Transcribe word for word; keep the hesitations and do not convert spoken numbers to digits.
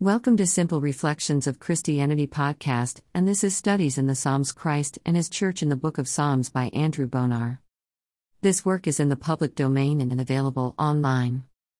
Welcome to Simple Reflections of Christianity Podcast, and this is Studies in the Psalms Christ and His Church in the Book of Psalms by Andrew Bonar. This work is in the public domain and available online.